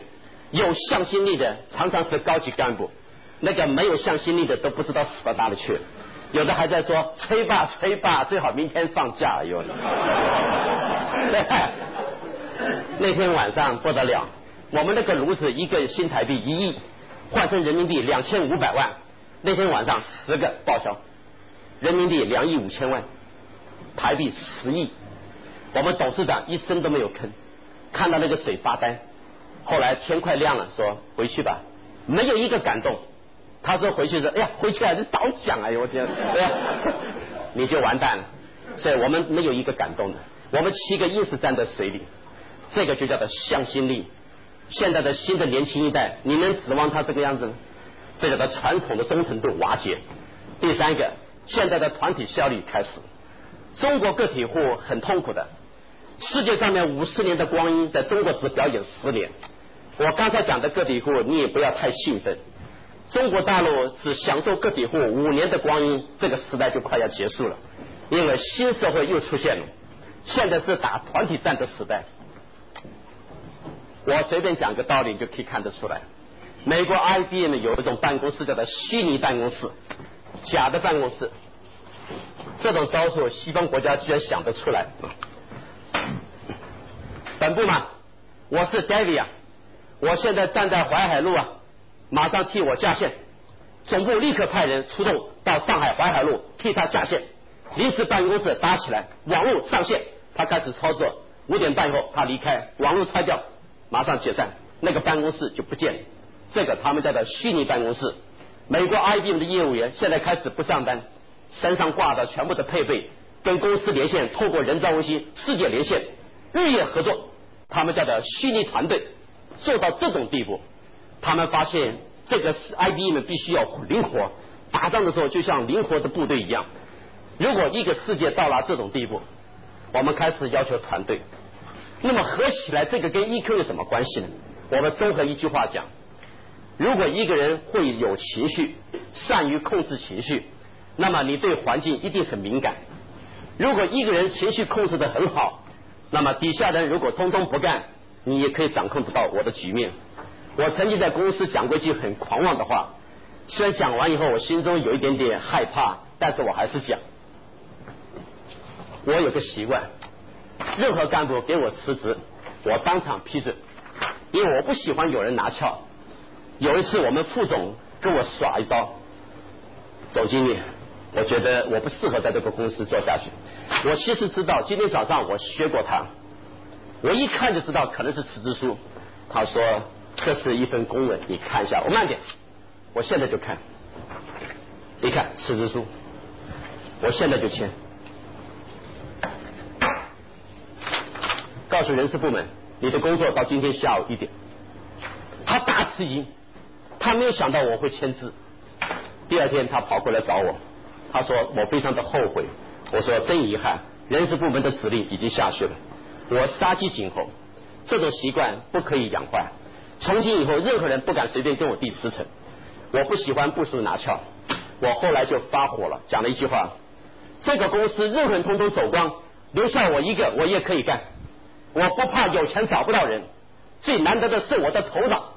有向心力的常常是高级干部，那个没有向心力的都不知道死到哪里去了。有的还在说吹吧吹吧，最好明天放假。有的那天晚上不得了，我们那个炉子一个新台币一亿，换成人民币两千五百万。那天晚上十个报销，人民币两亿五千万，台币十亿。我们董事长一声都没有吭，看到那个水发呆。后来天快亮了，说回去吧，没有一个感动。他说回去说，哎呀，回去还是倒讲，哎呦我天，对呀，你就完蛋了。所以我们没有一个感动的，我们七个硬是站在水里，这个就叫做向心力。现在的新的年轻一代，你能指望他这个样子呢？这叫做传统的忠诚度瓦解。第三个，现在的团体效率开始，中国个体户很痛苦的。世界上面五十年的光阴，在中国只表演十年。我刚才讲的个体户，你也不要太兴奋。中国大陆只享受个体户五年的光阴，这个时代就快要结束了，因为新社会又出现了。现在是打团体战的时代。我随便讲个道理，你就可以看得出来。美国 I B M 有一种办公室叫做虚拟办公室，假的办公室。这种招数西方国家居然想得出来。本部嘛，我是 David 啊，我现在站在淮海路啊，马上替我下线。总部立刻派人出动到上海淮海路替他下线，临时办公室搭起来，网络上线，他开始操作。五点半以后他离开，网络拆掉，马上解散，那个办公室就不见了。这个他们叫做虚拟办公室。美国 I B M 的业务员现在开始不上班，身上挂着全部的配备，跟公司连线，透过人造卫星世界连线，日夜合作，他们叫做虚拟团队。做到这种地步，他们发现这个 I B M 必须要灵活，打仗的时候就像灵活的部队一样。如果一个世界到达这种地步，我们开始要求团队。那么合起来，这个跟 E Q 有什么关系呢？我们综合一句话讲，如果一个人会有情绪，善于控制情绪，那么你对环境一定很敏感。如果一个人情绪控制得很好，那么底下人如果通通不干，你也可以掌控不到我的局面。我曾经在公司讲过一句很狂妄的话，虽然讲完以后我心中有一点点害怕，但是我还是讲。我有个习惯，任何干部给我辞职，我当场批准，因为我不喜欢有人拿翘。有一次我们副总跟我耍一招，总经理，我觉得我不适合在这个公司做下去。我其实知道，今天早上我学过他，我一看就知道可能是辞职书。他说这是一份公文，你看一下。我慢点，我现在就看。你看辞职书，我现在就签。告诉人事部门，你的工作到今天下午一点。他大吃一惊，他没有想到我会签字。第二天他跑过来找我，他说我非常的后悔。我说真遗憾，人事部门的指令已经下去了。我杀鸡儆猴，这种习惯不可以养坏。从今以后，任何人不敢随便跟我递辞呈。我不喜欢部署拿翘。我后来就发火了，讲了一句话：这个公司任何人通通走光，留下我一个，我也可以干。我不怕有钱找不到人，最难得的是我的头脑。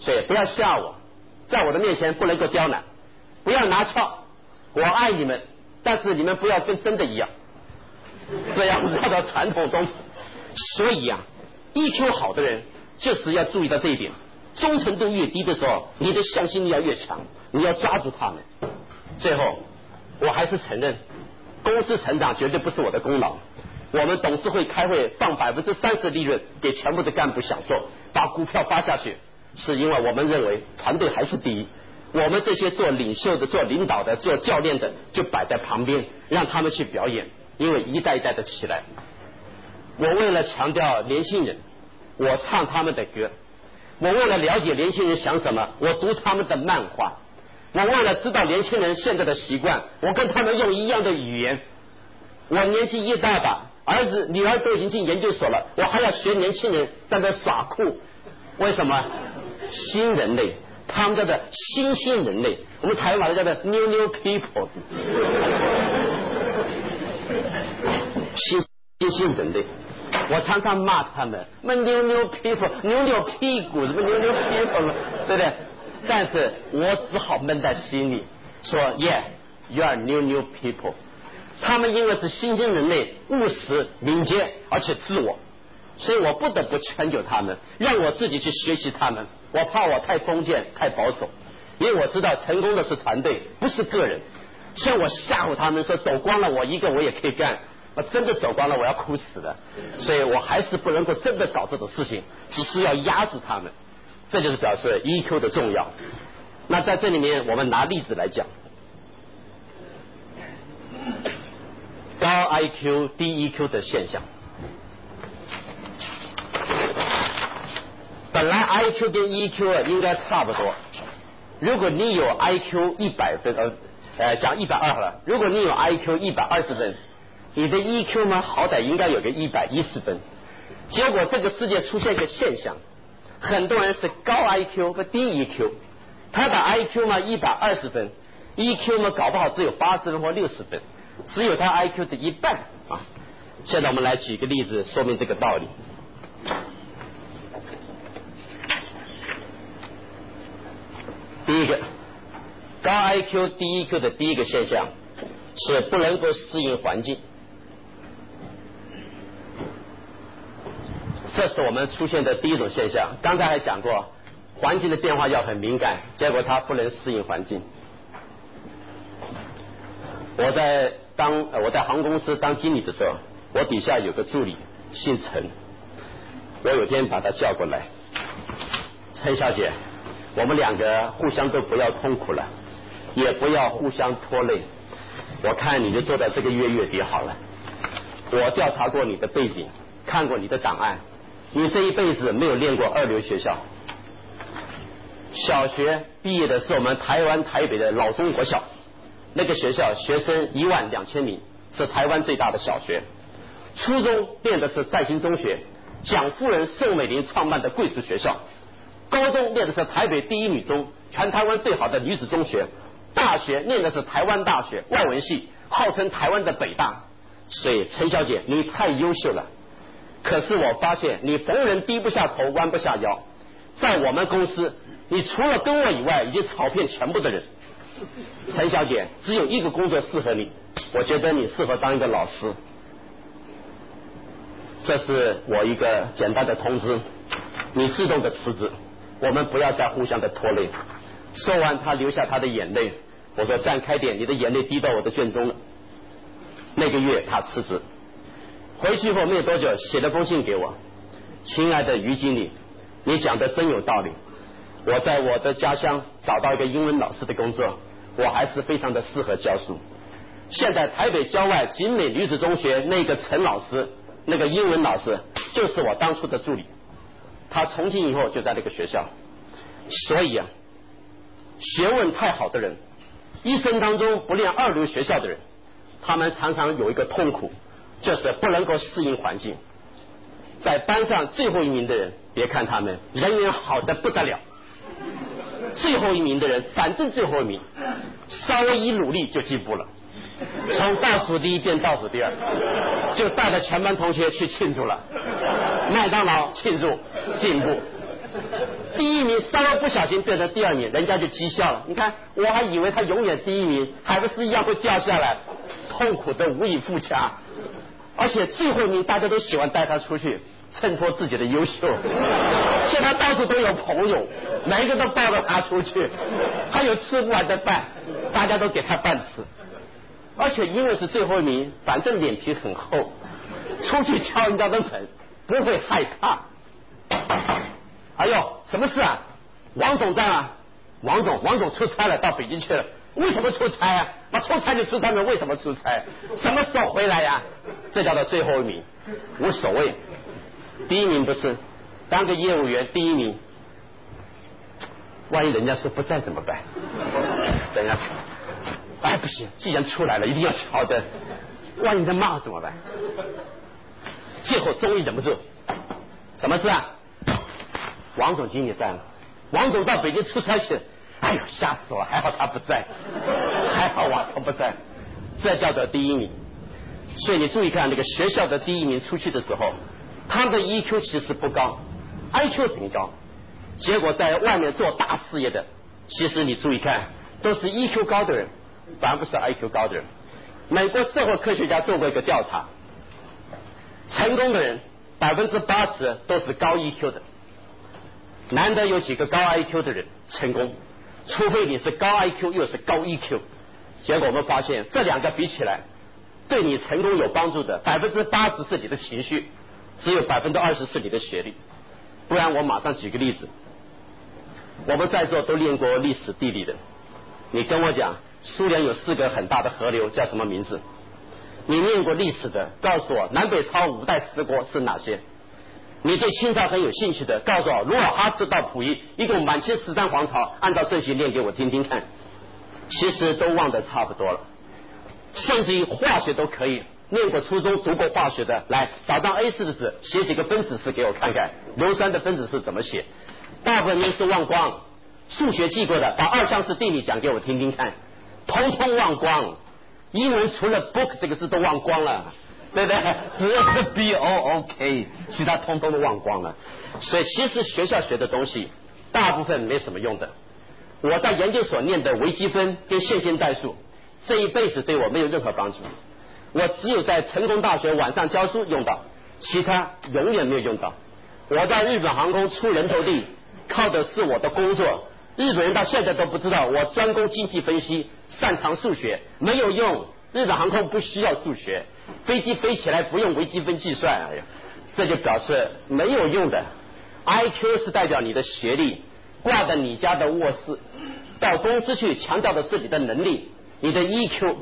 所以不要吓我，在我的面前不能够刁难，不要拿翘。我爱你们，但是你们不要跟真的一样，这样绕到传统中。所以啊 E Q 好的人就是要注意到这一点，忠诚度越低的时候，你的向心力要越强，你要抓住他们。最后我还是承认，公司成长绝对不是我的功劳。我们董事会开会放百分之三十利润给全部的干部享受，把股票发下去，是因为我们认为团队还是第一。我们这些做领袖的、做领导的、做教练的，就摆在旁边，让他们去表演。因为一代一代的起来，我为了强调年轻人，我唱他们的歌；我为了了解年轻人想什么，我读他们的漫画；我为了知道年轻人现在的习惯，我跟他们用一样的语言。我年纪一大把，儿子女儿都已经进研究所了，我还要学年轻人在那耍酷。为什么？新人类，他们叫做新兴人类，我们台湾叫做 new new people， 新新兴人类。我常常骂他们，那扭扭屁股，扭扭屁股，什么扭扭屁股，对不对？但是我只好闷在心里，说 Yeah, you are new new people。他们因为是新兴人类，务实、敏捷，而且自我，所以我不得不迁就他们，让我自己去学习他们。我怕我太封建、太保守，因为我知道成功的是团队，不是个人。所以我吓唬他们说，走光了我一个，我也可以干。我真的走光了，我要哭死的，所以我还是不能够真的搞这种事情，只是要压住他们，这就是表示 E Q 的重要。那在这里面，我们拿例子来讲，高 I Q 低 E Q 的现象。本来 I Q 跟 E Q 应该差不多，如果你有 I Q 一百分，呃，呃，讲一百二了，如果你有 I Q 一百二十分。你的 E Q 嘛，好歹应该有个一百一十分。结果这个世界出现一个现象，很多人是高 I Q 和低 E Q， 他的 I Q 嘛一百二十分 ，E Q 嘛搞不好只有八十分或六十分，只有他 I Q 的一半啊。现在我们来举个例子说明这个道理。第一个，高 I Q 低 E Q 的第一个现象是不能够适应环境。这是我们出现的第一种现象。刚才还讲过，环境的变化要很敏感，结果它不能适应环境。我在当我在航空公司当经理的时候，我底下有个助理姓陈，我有天把他叫过来，陈小姐，我们两个互相都不要痛苦了，也不要互相拖累，我看你就做到这个月月底好了。我调查过你的背景，看过你的档案，你这一辈子没有练过二流学校，小学毕业的是我们台湾台北的老中国校，那个学校学生一万两千名，是台湾最大的小学。初中念的是在兴中学，蒋夫人宋美龄创办的贵族学校。高中念的是台北第一女中，全台湾最好的女子中学。大学念的是台湾大学外文系，号称台湾的北大。所以陈小姐你太优秀了，可是我发现你逢人低不下头弯不下腰，在我们公司你除了跟我以外已经炒遍全部的人。陈小姐只有一个工作适合你，我觉得你适合当一个老师。这是我一个简单的通知，你自动的辞职，我们不要再互相的拖累。说完他流下他的眼泪，我说站开点，你的眼泪滴到我的卷宗了。那个月他辞职，回去后没有多久写了封信给我，亲爱的于经理，你讲的真有道理，我在我的家乡找到一个英文老师的工作，我还是非常的适合教书。现在台北郊外景美女子中学那个陈老师，那个英文老师就是我当初的助理，他从今以后就在那个学校。所以啊，学问太好的人，一生当中不练二流学校的人，他们常常有一个痛苦，就是不能够适应环境。在班上最后一名的人，别看他们人缘好的不得了，最后一名的人反正最后一名，稍微一努力就进步了，从倒数第一变倒数第二，就带着全班同学去庆祝了，麦当劳庆祝进步。第一名稍微不小心变成第二名，人家就讥笑了，你看我还以为他永远第一名，还不是一样会掉下来，痛苦的无以复加。而且最后一名大家都喜欢带他出去衬托自己的优秀，现在到处都有朋友，每一个都抱着他出去，他有吃不完的饭，大家都给他饭吃。而且因为是最后一名，反正脸皮很厚，出去敲人家的门不会害怕。哎呦，什么事啊？王总在啊？王总，王总出差了，到北京去了。为什么出差啊？那出差就出差了，为什么出差？什么时候回来呀、啊？这叫做最后一名，无所谓。第一名不是当个业务员第一名，万一人家说不在怎么办？人家哎不行，既然出来了，一定要瞧的，万一人骂怎么办？最后终于忍不住，什么事啊？王总经理在吗？王总到北京出差去。哎呦，吓死我！还好他不在，还好王总不在，这叫做第一名。所以你注意看，那个学校的第一名出去的时候，他们的 E Q 其实不高 ，I Q 挺高。结果在外面做大事业的，其实你注意看，都是 E Q 高的人，反而不是 I Q 高的人。美国社会科学家做过一个调查，成功的人百分之八十都是高 E Q 的，难得有几个高 I Q 的人成功，除非你是高 I Q 又是高 E Q。 结果我们发现这两个比起来，对你成功有帮助的百分之八十是你的情绪，只有百分之二十是你的学历。不然我马上举个例子，我们在座都练过历史地理的，你跟我讲苏联有四个很大的河流叫什么名字？你念过历史的告诉我南北朝五代十国是哪些？你对清朝很有兴趣的告诉我努尔哈赤到溥仪一共满清十三皇朝按照顺序念给我听听看。其实都忘得差不多了，甚至于化学都可以，念过初中读过化学的，来找张 A 四 的纸写几个分子式给我看看，硫酸的分子式怎么写？大部分人是忘光了。数学记过的把二项式定理讲给我听听看，统统忘光。英文除了 book 这个字都忘光了，对不对？只要是 B O K， 其他通通都忘光了。所以其实学校学的东西大部分没什么用的。我在研究所念的微积分跟线性代数，这一辈子对我没有任何帮助。我只有在成功大学晚上教书用到，其他永远没有用到。我在日本航空出人头地，靠的是我的工作。日本人到现在都不知道我专攻经济分析，擅长数学，没有用。日本航空不需要数学，飞机飞起来不用微积分计算。哎呀，这就表示没有用的。 I Q 是代表你的学历，挂在你家的卧室，到公司去强调的是你的能力，你的 E Q。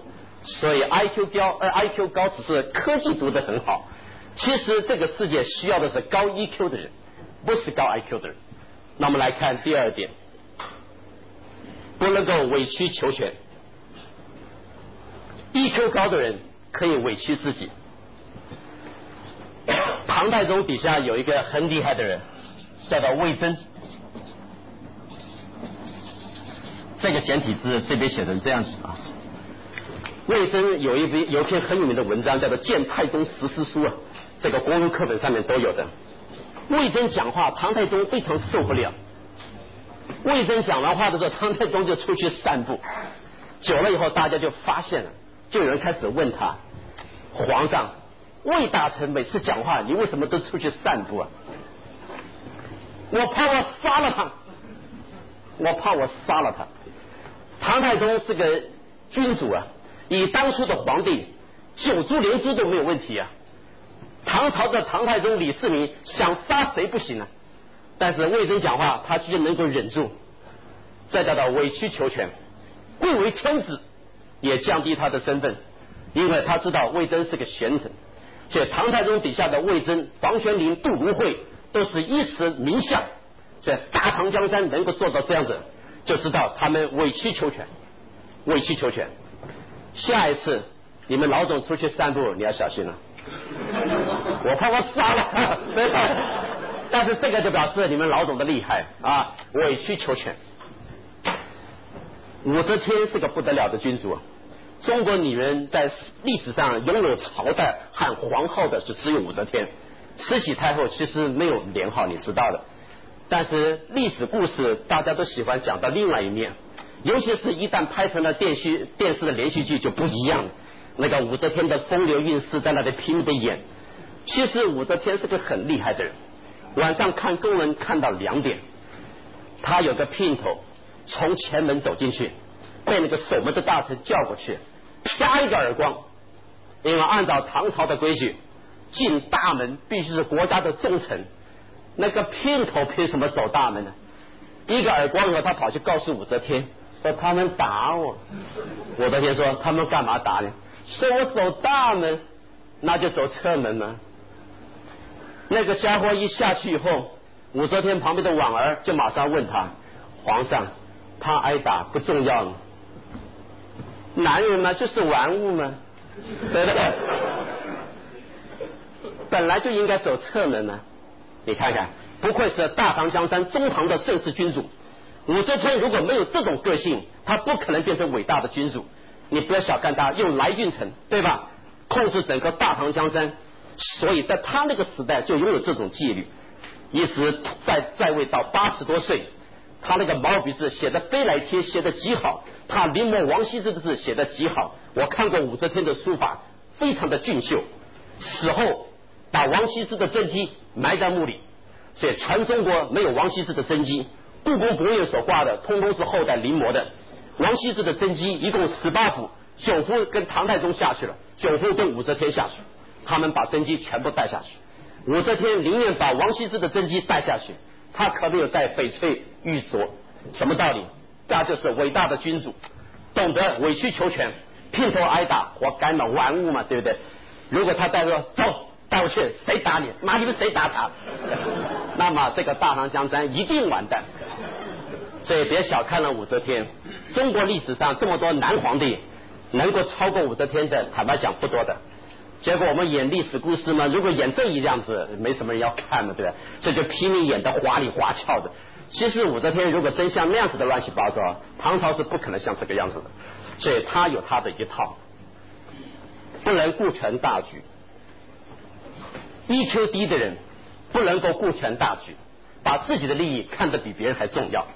所以 I Q 高、呃、I Q 高只是科技读得很好，其实这个世界需要的是高 E Q 的人，不是高 I Q 的人。那我们来看第二点，不能够委曲求全。 E Q 高的人可以委屈自己。唐太宗底下有一个很厉害的人叫做魏征，这个简体字这边写成这样子啊。魏征有一篇有一篇很有名的文章叫做《谏太宗十思书》啊，这个国文课本上面都有的。魏征讲话，唐太宗非常受不了。魏征讲完话的时候，唐太宗就出去散步，久了以后大家就发现了，就有人开始问他：皇上，魏大臣每次讲话你为什么都出去散步啊？我怕我杀了他，我怕我杀了他。唐太宗是个君主啊，以当初的皇帝九株连珠都没有问题啊。唐朝的唐太宗李世民想杀谁不行啊，但是魏征讲话他居然能够忍住，这叫做委曲求全，贵为天子也降低他的身份，因为他知道魏征是个贤臣。所以唐太宗底下的魏征、房玄龄、杜如晦都是一时名相，所以大唐江山能够做到这样子，就知道他们委曲求全，委曲求全。下一次你们老总出去散步你要小心了，我怕我杀了。但是这个就表示你们老总的厉害啊，委曲求全。武则天是个不得了的君主啊，中国女人在历史上拥有朝代和皇后的就只有武则天，慈禧太后其实没有年号你知道的。但是历史故事大家都喜欢讲到另外一面，尤其是一旦拍成了电视电视的连续剧就不一样了，那个武则天的风流韵事在那里拼命的演。其实武则天是个很厉害的人，晚上看公文看到两点，她有个姘头从前门走进去，被那个守门的大臣叫过去，啪一个耳光。因为按照唐朝的规矩，进大门必须是国家的重臣，那个姘头凭什么走大门呢？一个耳光以后，他跑去告诉武则天说他们打我。武则天说他们干嘛打你？说我走大门。那就走侧门嘛。那个家伙一下去以后，武则天旁边的婉儿就马上问他：皇上，他挨打不重要，男人嘛就是玩物嘛，对不对？本来就应该走侧门嘛。你看看不愧是大唐江山中唐的盛世君主。武则天如果没有这种个性，她不可能变成伟大的君主。你不要小看她，用来俊臣对吧，控制整个大唐江山，所以在她那个时代就拥有这种纪律，一直在在位到八十多岁。他那个毛笔字写的飞来帖写的极好，他临摹王羲之的字写的极好。我看过武则天的书法，非常的俊秀。死后把王羲之的真迹埋在墓里，所以全中国没有王羲之的真迹。故宫博物院所挂的，通通是后代临摹的。王羲之的真迹一共十八幅，九幅跟唐太宗下去了，九幅跟武则天下去，他们把真迹全部带下去。武则天宁愿把王羲之的真迹带下去，他可没有带翡翠玉镯。什么道理？那就是伟大的君主懂得委曲求全，劈头挨打或干扰玩物嘛，对不对？如果他带着走带我去，谁打你妈，你们谁打他那么这个大唐江山一定完蛋。所以别小看了武则天，中国历史上这么多男皇帝能够超过武则天的，坦白讲不多的。结果我们演历史故事嘛，如果演这一样子，没什么人要看的，对不对？所以就拼命演得花里花俏的。其实武则天如果真像那样子的乱七八糟，唐朝是不可能像这个样子的。所以他有他的一套，不能顾全大局。E Q 低的人不能够顾全大局，把自己的利益看得比别人还重要。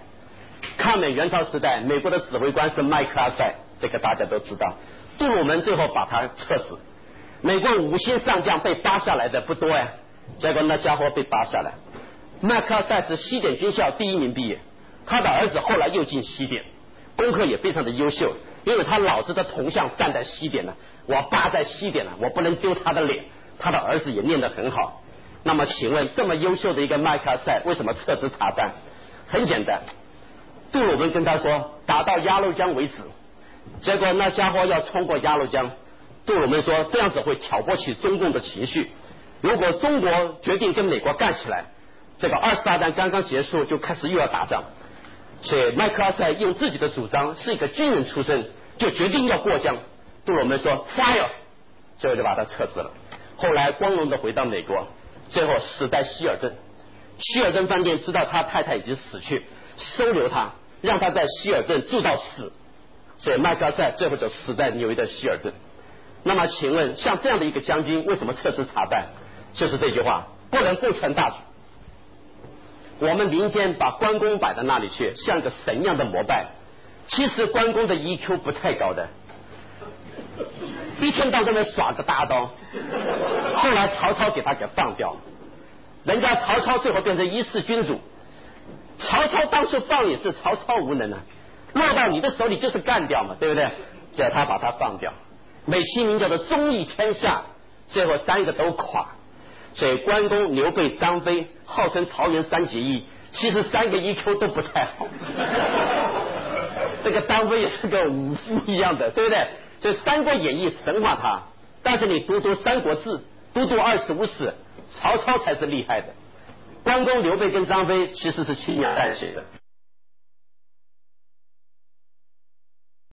抗美援朝时代，美国的指挥官是麦克阿瑟，这个大家都知道。杜鲁门最后把他撤职。美国五星上将被扒下来的不多呀，结果那家伙被扒下来。麦克阿瑟是西点军校第一名毕业，他的儿子后来又进西点，功课也非常的优秀，因为他老子的铜像站在西点呢，我爸在西点呢，我不能丢他的脸。他的儿子也念得很好。那么请问这么优秀的一个麦克阿瑟为什么撤职查办？很简单，杜鲁门跟他说打到鸭绿江为止，结果那家伙要冲过鸭绿江，杜鲁门说这样子会挑拨起中共的情绪，如果中国决定跟美国干起来，这个二次大战刚刚结束就开始又要打仗。所以麦克阿瑟用自己的主张，是一个军人出身，就决定要过江。杜鲁门说 fire， 最后就把他撤职了。后来光荣的回到美国，最后死在希尔顿。希尔顿饭店知道他太太已经死去，收留他，让他在希尔顿住到死，所以麦克阿瑟最后就死在纽约的希尔顿。那么请问像这样的一个将军为什么撤职查办？就是这句话，不能顾全大局。我们民间把关公摆到那里去，像个神一样的膜拜，其实关公的 E Q 不太高的，一天到这边耍个大刀，后来曹操给他给放掉了，人家曹操最后变成一世君主。曹操当初放也是曹操无能啊，落到你的手里就是干掉嘛，对不对？叫他把他放掉。美其名叫做忠义天下，最后三个都垮。所以关公、刘备、张飞号称桃园三结义，其实三个 E Q 都不太好这个张飞也是个武夫一样的，对不对？所以《三国演义》神话他，但是你读读《三国志》，读读《二十五史》，曹操才是厉害的。关公、刘备跟张飞其实是亲眼看血的。